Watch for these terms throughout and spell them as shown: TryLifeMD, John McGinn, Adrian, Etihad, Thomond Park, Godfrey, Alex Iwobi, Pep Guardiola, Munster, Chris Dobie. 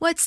What's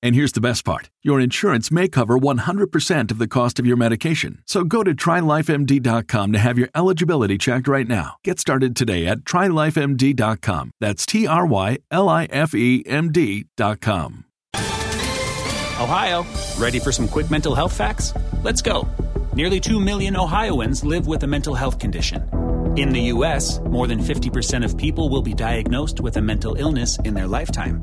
And here's the best part. Your insurance may cover 100% of the cost of your medication. So go to TryLifeMD.com to have your eligibility checked right now. Get started today at TryLifeMD.com. That's TryLifeMD.com. Ohio, ready for some quick mental health facts? Let's go. Nearly 2 million Ohioans live with a mental health condition. In the U.S., more than 50% of people will be diagnosed with a mental illness in their lifetime.